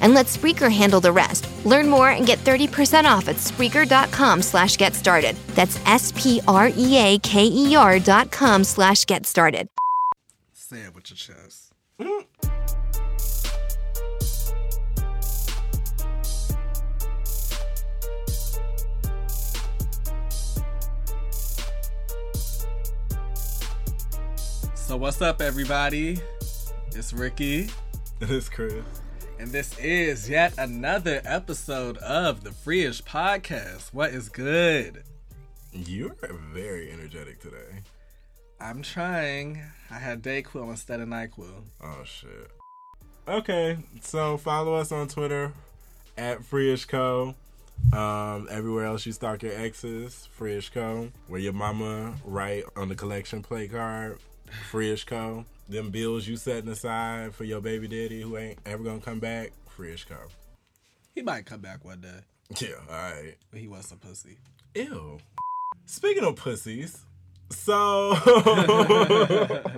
and let Spreaker handle the rest. Learn more and get 30% off at Spreaker.com/get started. That's SPREAKER.com/get started. Say it with your chest. So what's up, everybody? It's Ricky. It is Chris. And this is yet another episode of the Free-ish Podcast. What is good? You're very energetic today. I'm trying. I had Dayquil instead of NyQuil. Oh, shit. Okay, so follow us on Twitter at FreeishCo. Everywhere else you stalk your exes, FreeishCo. Where your mama write on the collection play card. FreeishCo. Them bills you setting aside for your baby daddy who ain't ever gonna come back, FreeishCo. He might come back one day. Yeah, alright. But he was a pussy. Ew. Speaking of pussies, so...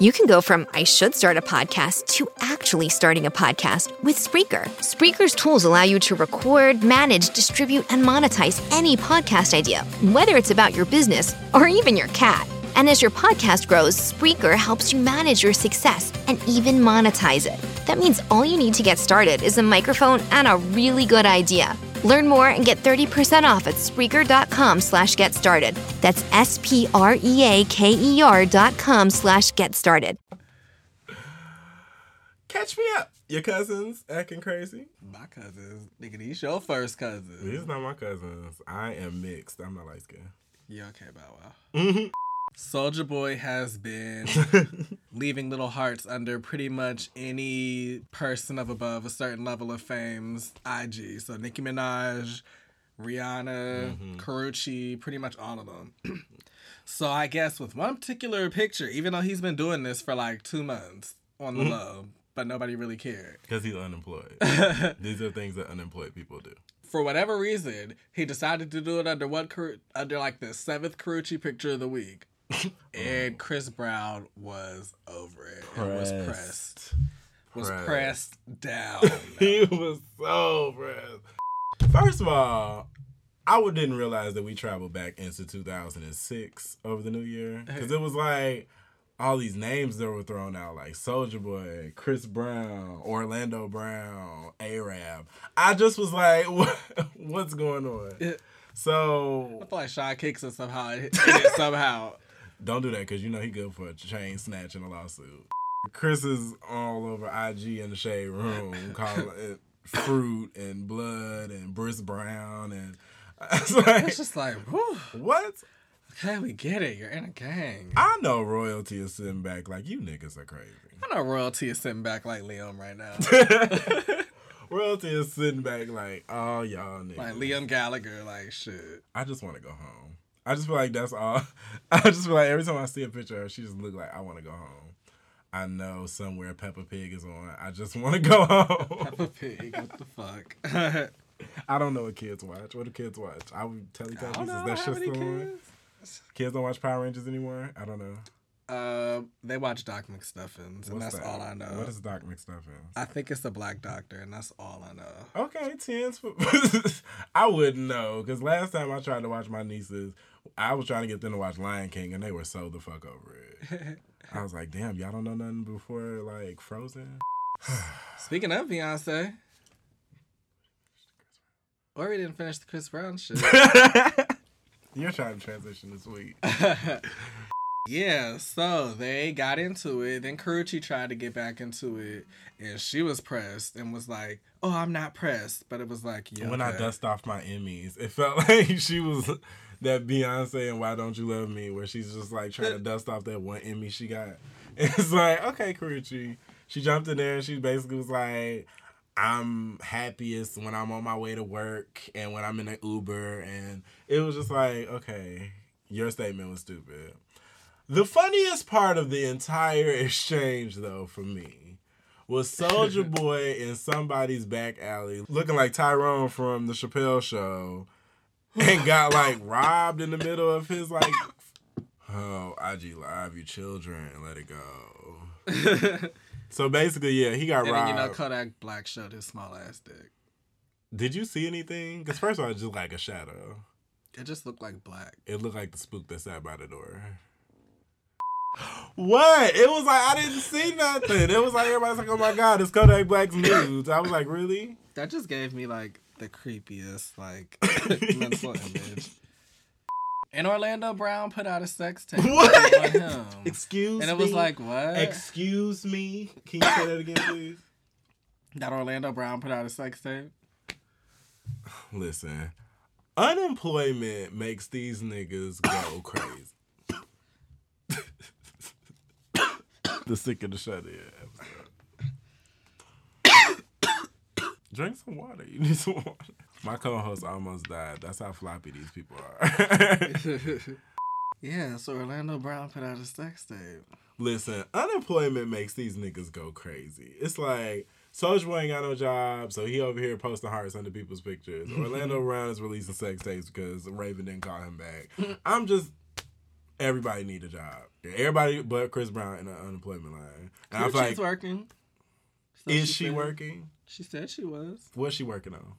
You can go from I should start a podcast to actually starting a podcast with Spreaker. Spreaker's tools allow you to record, manage, distribute, and monetize any podcast idea, whether it's about your business or even your cat. And as your podcast grows, Spreaker helps you manage your success and even monetize it. That means all you need to get started is a microphone and a really good idea. Learn more and get 30% off at Spreaker.com/get started. That's SPREAKER.com/get started. Catch me up. Your cousins acting crazy? My cousins? Nigga, these your first cousins. These not my cousins. I am mixed. I'm not light skinned. Yeah, okay, Bow Wow. Mm-hmm. Soldier Boy has been leaving little hearts under pretty much any person of above a certain level of fame's IG. So Nicki Minaj, Rihanna, Karrueche, pretty much all of them. So I guess with one particular picture, even though he's been doing this for like 2 months on the low, but nobody really cared. Because he's unemployed. These are things that unemployed people do. For whatever reason, he decided to do it under the seventh Karrueche picture of the week. And Chris Brown was over it. Was pressed down. He was so pressed. First of all, I didn't realize that we traveled back into 2006 over the new year. Because it was like all these names that were thrown out, like Soldier Boy, Chris Brown, Orlando Brown, A-Rab. I just was like, what's going on? So I feel like Sean kicks us somehow. Somehow. Don't do that, because you know he good for a chain snatch and a lawsuit. Chris is all over IG in the shade room, calling it fruit and blood and Bruce Brown. And it's just like, whew, what? Okay, we get it. You're in a gang. I know royalty is sitting back like, you niggas are crazy. I know royalty is sitting back like Liam right now. Royalty is sitting back like, oh, y'all niggas. Like Liam Gallagher, like, shit. I just want to go home. I just feel like that's all. I just feel like every time I see a picture of her, she just look like, I want to go home. I know somewhere Peppa Pig is on. I just want to go home. Peppa Pig, what the fuck? I don't know what kids watch. What do kids watch? I would Teletubbies. Is that shit still on? Kids don't watch Power Rangers anymore? I don't know. They watch Doc McStuffins, and that's all I know. What is Doc McStuffins? I think it's the black doctor, and that's all I know. Okay, tens. I wouldn't know, because last time I tried to watch my nieces, I was trying to get them to watch Lion King, and they were so the fuck over it. I was like, damn, y'all don't know nothing before, like, Frozen? Speaking of Beyonce, Ori didn't finish the Chris Brown shit. You're trying to transition this week. Yeah, so they got into it. Then Karrueche tried to get back into it, and she was pressed and was like, "Oh, I'm not pressed," but it was like, "Yeah." When I dust off my Emmys, it felt like she was that Beyonce and "Why Don't You Love Me," where she's just like trying to dust off that one Emmy she got. It's like, okay, Karrueche. She jumped in there and she basically was like, I'm happiest when I'm on my way to work and when I'm in an Uber. And it was just like, okay, your statement was stupid. The funniest part of the entire exchange, though, for me, was Soldier Boy in somebody's back alley looking like Tyrone from the Chappelle Show and got, like, robbed in the middle of his, like, oh, IG Live, you children, let it go. So basically, yeah, he got robbed. And then, you know, Kodak Black showed his small ass dick. Did you see anything? Because first of all, it's just like a shadow. It just looked like black. It looked like the spook that sat by the door. What? It was like, I didn't see nothing. It was like, everybody's like, oh my God, it's Kodak Black's nudes. I was like, really? That just gave me like the creepiest like mental image. And Orlando Brown put out a sex tape. What? On him. Excuse me? And it was like, what? Excuse me? Can you say that again, please? That Orlando Brown put out a sex tape? Listen, unemployment makes these niggas go crazy. The sick of the shut-in episode. Drink some water. You need some water. My co-host almost died. That's how floppy these people are. Yeah, so Orlando Brown put out a sex tape. Listen, unemployment makes these niggas go crazy. It's like, Soulja Boy ain't got no job, so he over here posting hearts under people's pictures. Orlando Brown is releasing sex tapes because Raven didn't call him back. Everybody need a job. Everybody but Chris Brown in the unemployment line. And she's like, working. So is she working? She said she was. What's she working on?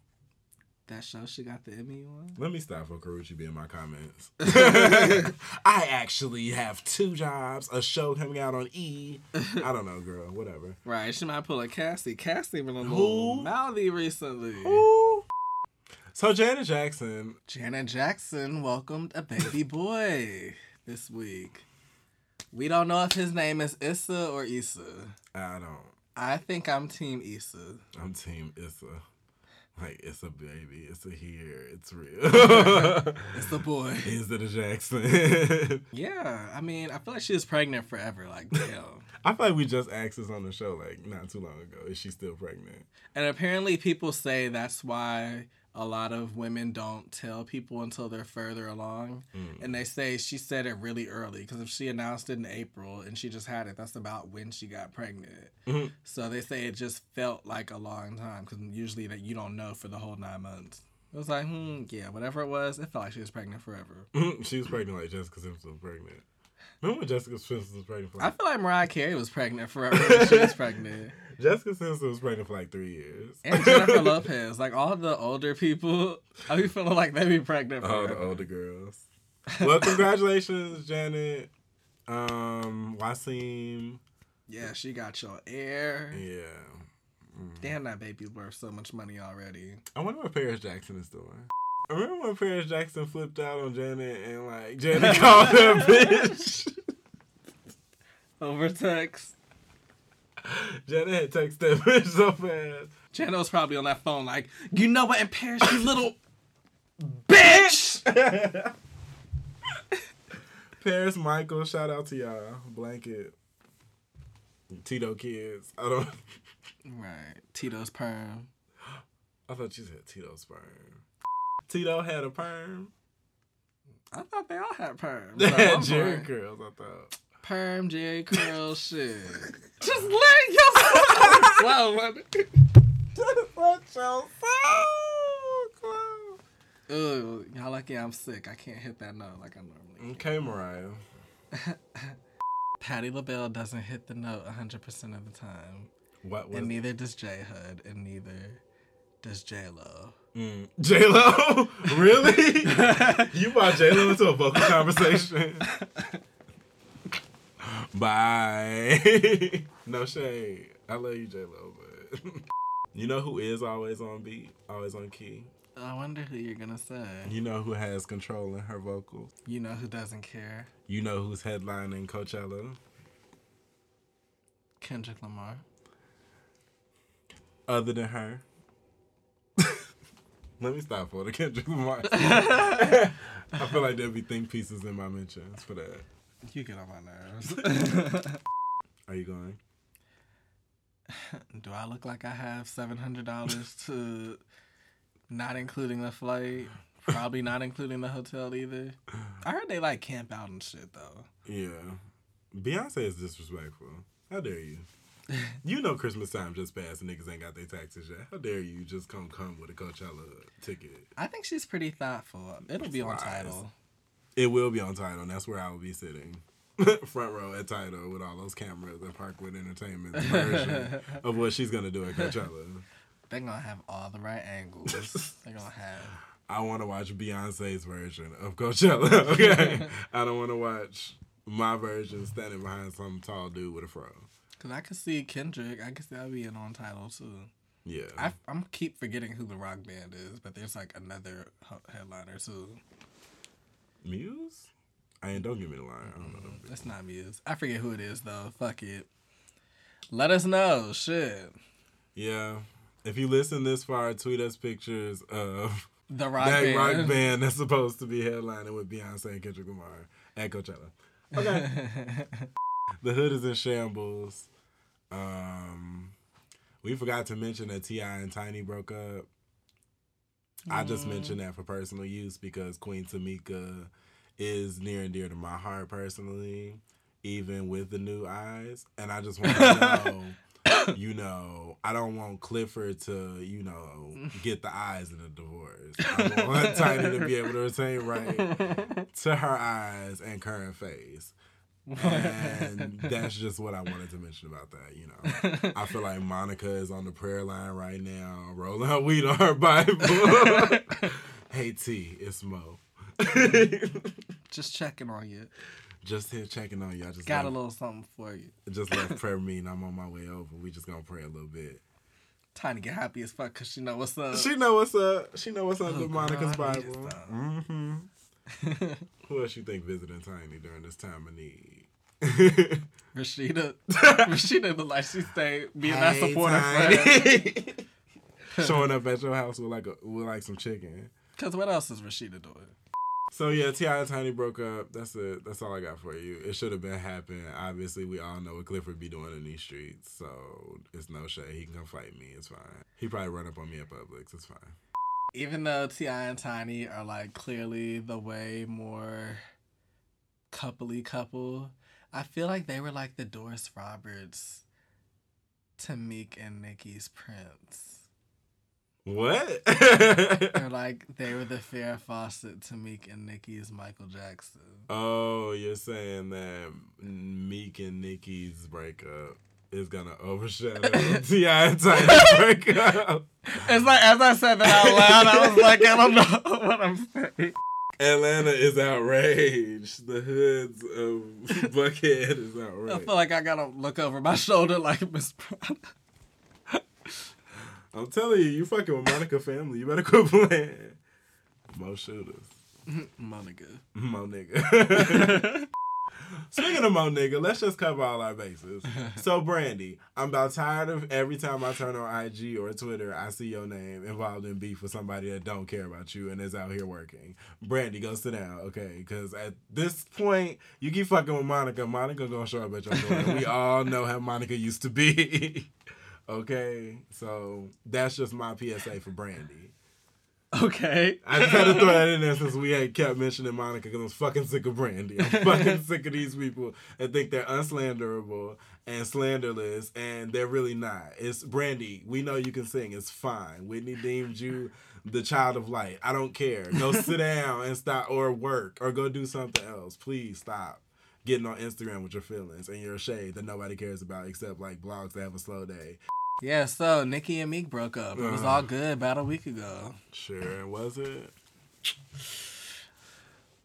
That show she got the Emmy on? Let me stop for Karrueche being in my comments. I actually have two jobs, a show coming out on E! I don't know, girl. Whatever. Right, she might pull a Cassie. Cassie was on Maldi recently. Who? So Janet Jackson. Janet Jackson welcomed a baby boy this week. We don't know if his name is Issa or Issa. I don't. I think I'm Team Issa. I'm Team Issa. Like, it's a baby, it's a here, it's real. It's the boy. Is it a Jackson? Yeah, I mean, I feel like she was pregnant forever, like, damn. I feel like we just asked this on the show, like, not too long ago. Is she still pregnant? And apparently people say that's why a lot of women don't tell people until they're further along. Mm. And they say she said it really early, because if she announced it in April and she just had it, that's about when she got pregnant. Mm-hmm. So they say it just felt like a long time, because usually that you don't know for the whole 9 months. It was like, yeah, whatever it was, it felt like she was pregnant forever. She was pregnant like Jessica Simpson was pregnant. Remember when Jessica Simpson was pregnant for like... I feel like Mariah Carey was pregnant forever when she was pregnant. Jessica Simpson was pregnant for like 3 years. And Jennifer Lopez. Like all the older people, I be feeling like they be pregnant forever. All the older girls. Well, congratulations, Janet. Wasim. Yeah, she got your heir. Yeah. Mm-hmm. Damn, that baby's worth so much money already. I wonder what Paris Jackson is doing. I remember when Paris Jackson flipped out on Janet and, like, Janet called her a bitch. Over text. Janet had texted that bitch so fast. Janet was probably on that phone like, you know what, in Paris, you little bitch! Paris Michael, shout out to y'all. Blanket. Tito kids. I don't... Right. Tito's perm. I thought you said Tito's perm. Tito had a perm. I thought they all had perms. They had Jerry curls, I thought. Perm, Jerry curls, shit. Just let yourself flow, man. Just let yourself flow. Ooh, y'all lucky I'm sick. I can't hit that note like I normally can. Okay, Mariah. Patti LaBelle doesn't hit the note 100% of the time. What was and neither does J Hud, and neither does J-Lo. Mm. J-Lo? Really? You brought J-Lo into a vocal conversation. Bye. No shade. I love you, J-Lo, but... You know who is always on beat? Always on key? I wonder who you're going to say. You know who has control in her vocals. You know who doesn't care. You know who's headlining Coachella. Kendrick Lamar. Other than her. Let me stop for the Kendrick Lamar. I feel like there'll be think pieces in my mentions for that. You get on my nerves. Are you going? Do I look like I have $700 to... Not including the flight. Probably not including the hotel either. I heard they like camp out and shit though. Yeah. Beyonce is disrespectful. How dare you? You know Christmas time just passed and niggas ain't got their taxes yet. How dare you just come with a Coachella ticket? I think she's pretty thoughtful. It'll be on Tidal. It will be on Tidal, and that's where I will be sitting. Front row at Tidal with all those cameras and Parkwood Entertainment's version of what she's going to do at Coachella. They're going to have all the right angles. They're going to have... I want to watch Beyonce's version of Coachella, okay? I don't want to watch my version standing behind some tall dude with a fro. Because I could see Kendrick. I could see I'll be in on Tidal, too. Yeah. I'm keep forgetting who the rock band is, but there's, like, another headliner, too. Muse? I mean, don't give me the line. I don't know. That's not Muse. I forget who it is, though. Fuck it. Let us know. Shit. Yeah. If you listen this far, tweet us pictures of the rock band that's supposed to be headlining with Beyonce and Kendrick Lamar at Coachella. Okay. The hood is in shambles. We forgot to mention that T.I. and Tiny broke up. I just mentioned that for personal use because Queen Tamika is near and dear to my heart personally, even with the new eyes. And I just want to know... You know, I don't want Clifford to, you know, get the eyes in a divorce. I want Tiny to be able to retain right to her eyes and current face. And that's just what I wanted to mention about that, you know. I feel like Monica is on the prayer line right now, rolling her weed on her Bible. Hey, T, it's Mo. Just checking on you. Just here checking on you. I just got a little something for you. Just left prayer meeting. I'm on my way over. We just gonna pray a little bit. Tiny get happy as fuck because she know what's up. She know what's up with Monica's Bible. Mm-hmm. Who else you think visiting Tiny during this time of need? Rashida. Rashida look like she stayed being that supporter friend. Showing up at your house with some chicken. Because what else is Rashida doing? So, yeah, T.I. and Tiny broke up. That's it. That's all I got for you. It should have been happening. Obviously, we all know what Clifford be doing in these streets, so it's no shade. He can come fight me. It's fine. He probably run up on me at Publix. It's fine. Even though T.I. and Tiny are, like, clearly the way more coupley couple, I feel like they were, like, the Doris Roberts to Meek and Nicki's Prince. What? They're like, they were the Farrah Fawcett to Meek and Nicki's Michael Jackson. Oh, you're saying that Meek and Nicki's breakup is going to overshadow T.I. and Tiny's breakup. It's like, as I said that out loud, I was like, I don't know what I'm saying. Atlanta is outraged. The hoods of Buckhead is outraged. I feel like I got to look over my shoulder like Miss Prada. I'm telling you, you fucking with Monica family. You better quit playing. Mo shooters. Monica. Mo nigga. Speaking of Mo nigga, let's just cover all our bases. So, Brandy, I'm about tired of every time I turn on IG or Twitter, I see your name involved in beef with somebody that don't care about you and is out here working. Brandy, go sit down, okay? Because at this point, you keep fucking with Monica. Monica gonna show up at your door. And we all know how Monica used to be. Okay, so that's just my PSA for Brandy. Okay. I just had to throw that in there since we had kept mentioning Monica because I'm fucking sick of Brandy. I'm fucking sick of these people that think they're unslanderable and slanderless, and they're really not. It's Brandy. We know you can sing. It's fine. Whitney deemed you the child of light. I don't care. Go sit down and stop or work or go do something else. Please stop getting on Instagram with your feelings and your shade that nobody cares about except like blogs that have a slow day. Yeah, so Nicki and Meek broke up. It was all good about a week ago. Sure, was it?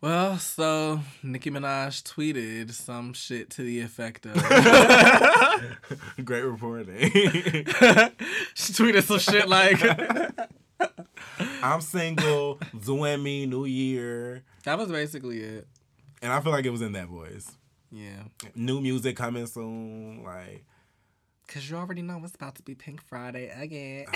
Well, so Nicki Minaj tweeted some shit to the effect of... Great reporting. She tweeted some shit like... I'm single, doing me, new year. That was basically it. And I feel like it was in that voice. Yeah. New music coming soon, like. Because you already know it's about to be Pink Friday again.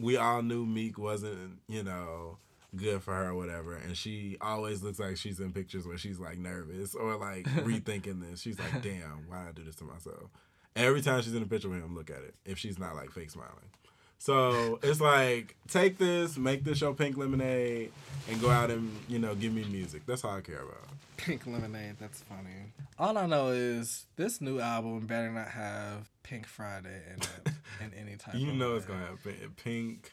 We all knew Meek wasn't, you know, good for her or whatever. And she always looks like she's in pictures where she's, like, nervous or, like, rethinking this. She's like, damn, why did I do this to myself? Every time she's in a picture with him, look at it. If she's not, like, fake smiling. So it's like, take this, make this your pink lemonade, and go out and, you know, give me music. That's all I care about. Pink lemonade, that's funny. All I know is this new album better not have Pink Friday in it in any type you of know way. It's going to have pink.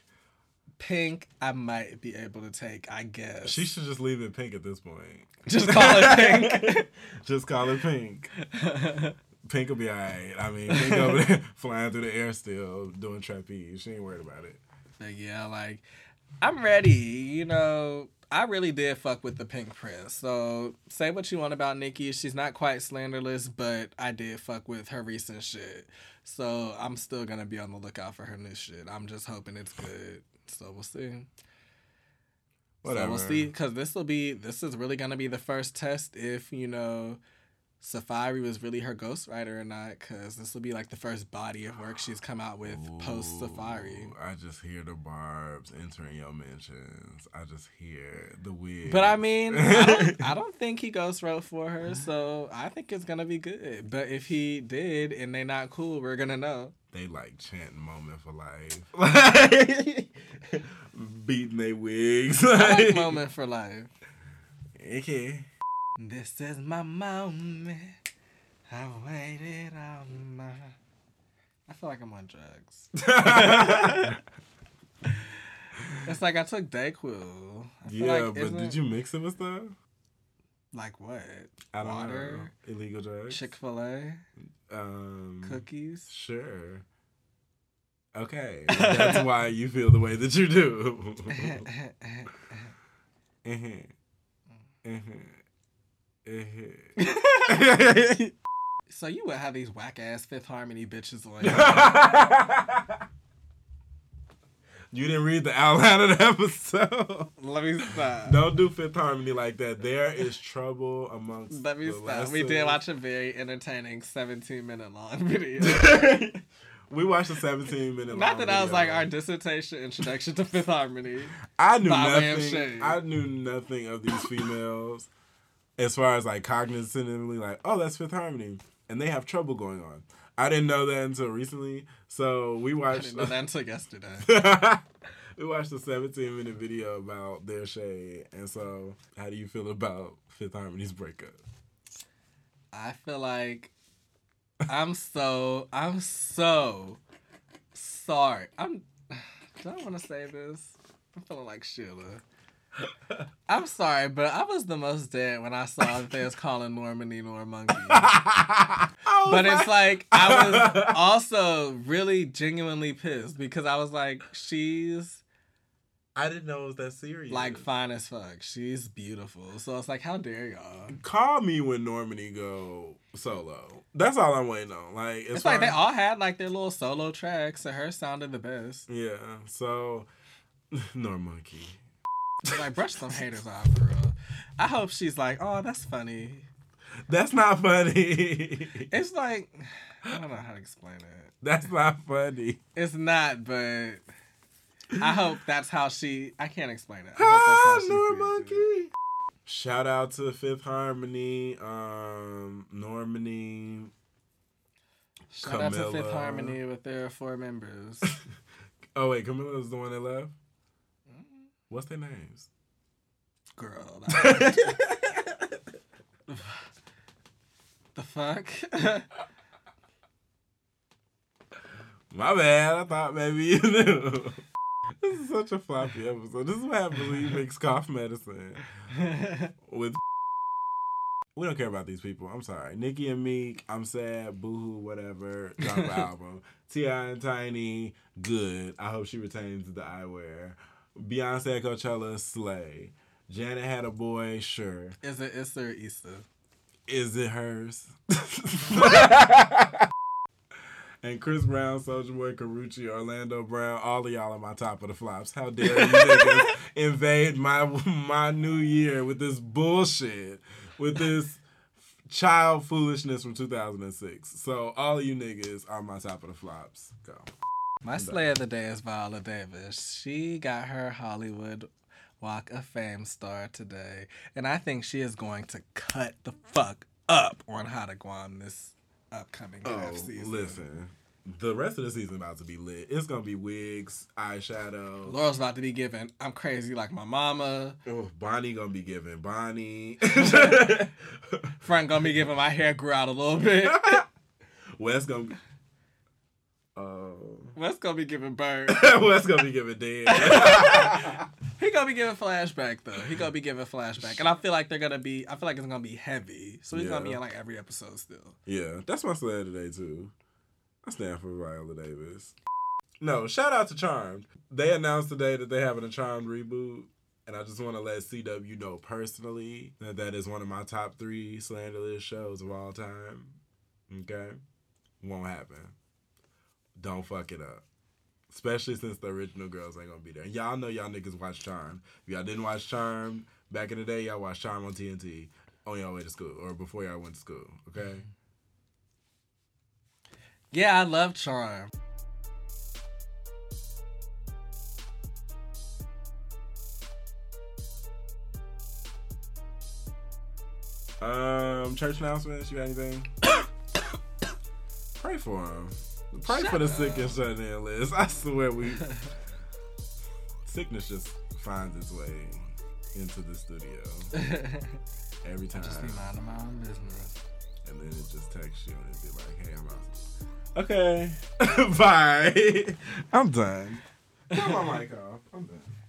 Pink, I might be able to take, I guess. She should just leave it pink at this point. Just call it pink. Just call it pink. Pink will be all right. I mean, Pink over there flying through the air still, doing trapeze. She ain't worried about it. But yeah, like, I'm ready. You know, I really did fuck with the Pink Prince. So, say what you want about Nicki. She's not quite slanderless, but I did fuck with her recent shit. So, I'm still going to be on the lookout for her new shit. I'm just hoping it's good. So, we'll see. Whatever. So, we'll see. Because this is really going to be the first test if, you know, Safari was really her ghostwriter or not, because this will be like the first body of work she's come out with post-Safari. I just hear the barbs entering your mentions. I just hear the weird. But I mean, I don't think he ghostwrote for her, so I think it's going to be good. But if he did and they not cool, we're going to know. They like chanting Moment for Life. Beating their wigs. I like Moment for Life. Okay. This is my moment. I waited all my. I feel like I'm on drugs. It's like I took Dayquil. But did you mix it with stuff? Like what? I don't know. Illegal drugs. Chick-fil-A. Cookies. Sure. Okay, well, that's why you feel the way that you do. So you would have these whack ass Fifth Harmony bitches on. You didn't read the outline of the episode. Let me stop. Don't do Fifth Harmony like that. There is trouble amongst. Let me stop. Lessons. We did watch a very entertaining 17-minute long video. We watched a 17-minute. Not that I was like our dissertation introduction to Fifth Harmony. I knew nothing of these females. As far as, like, cognitively, like, oh, that's Fifth Harmony. And they have trouble going on. I didn't know that until recently. So we watched... I didn't know that until yesterday. We watched a 17-minute video about their shade. And so how do you feel about Fifth Harmony's breakup? I feel like I'm so sorry. Do I want to say this? I'm feeling like Sheila. I'm sorry, but I was the most dead when I saw that they was calling Normani Normonkey. But it's like, I was also really genuinely pissed because I was like, I didn't know it was that serious. Like, fine as fuck. She's beautiful. So it's like, how dare y'all? Call me when Normani go solo. That's all I'm waiting on. Like, it's like they all had like their little solo tracks and her sounded the best. Yeah, so Normonkey. Like, brush some haters off, girl. I hope she's like, oh, that's funny. That's not funny. It's like, I don't know how to explain it. That's not funny. It's not, but I hope that's how she, I can't explain it. Normani. Shout out to Fifth Harmony, Normani, Shout Camilla. Out to Fifth Harmony with their 4 members. Oh, wait, Camilla was the one that left? What's their names? Girl. The fuck? My bad. I thought maybe you knew. This is such a floppy episode. This is what happens when you mix cough medicine with. We don't care about these people. I'm sorry. Nicki and Meek, I'm sad, boohoo, whatever. Drop an album. T.I. and Tiny, good. I hope she retains the eyewear. Beyonce at Coachella, slay. Janet had a boy, sure. Is it Issa or Issa? Is it hers? And and Chris Brown, Soldier Boy, Karrueche, Orlando Brown, all of y'all are my top of the flops. How dare you niggas invade my new year with this bullshit, with this child foolishness from 2006. So all of you niggas are my top of the flops. Go. My slay of the day is Viola Davis. She got her Hollywood Walk of Fame star today, and I think she is going to cut the fuck up on how to Guam this upcoming draft season. Listen, the rest of the season about to be lit. It's going to be wigs, eyeshadow. Laura's about to be giving, I'm crazy like my mama. Oh, Bonnie going to be giving Bonnie. Frank going to be giving my hair grew out a little bit. Wes going to be... Wes gonna be giving bird. Wes gonna be giving dead. He gonna be giving flashback though. He gonna be giving flashback, and I feel like I feel like it's gonna be heavy. So he's gonna be in like every episode still. Yeah, that's my slay today too. I stand for Viola Davis. No, shout out to Charmed. They announced today that they're having a Charmed reboot, and I just want to let CW know personally that that is one of my top 3 slanderous shows of all time. Okay, won't happen. Don't fuck it up. Especially since the original girls ain't gonna be there. Y'all know y'all niggas watch Charmed. If y'all didn't watch Charmed back in the day, y'all watched Charmed on TNT on y'all way to school or before y'all went to school, okay? Yeah, I love Charmed. Church announcements, you got anything? Pray for him. Pray for the sick and shut in list. I swear we... Sickness just finds its way into the studio. Every time. I just be minding my own business. And then it just texts you and it be like, hey, I'm out. Okay. Bye. I'm done. Turn my mic off. I'm done.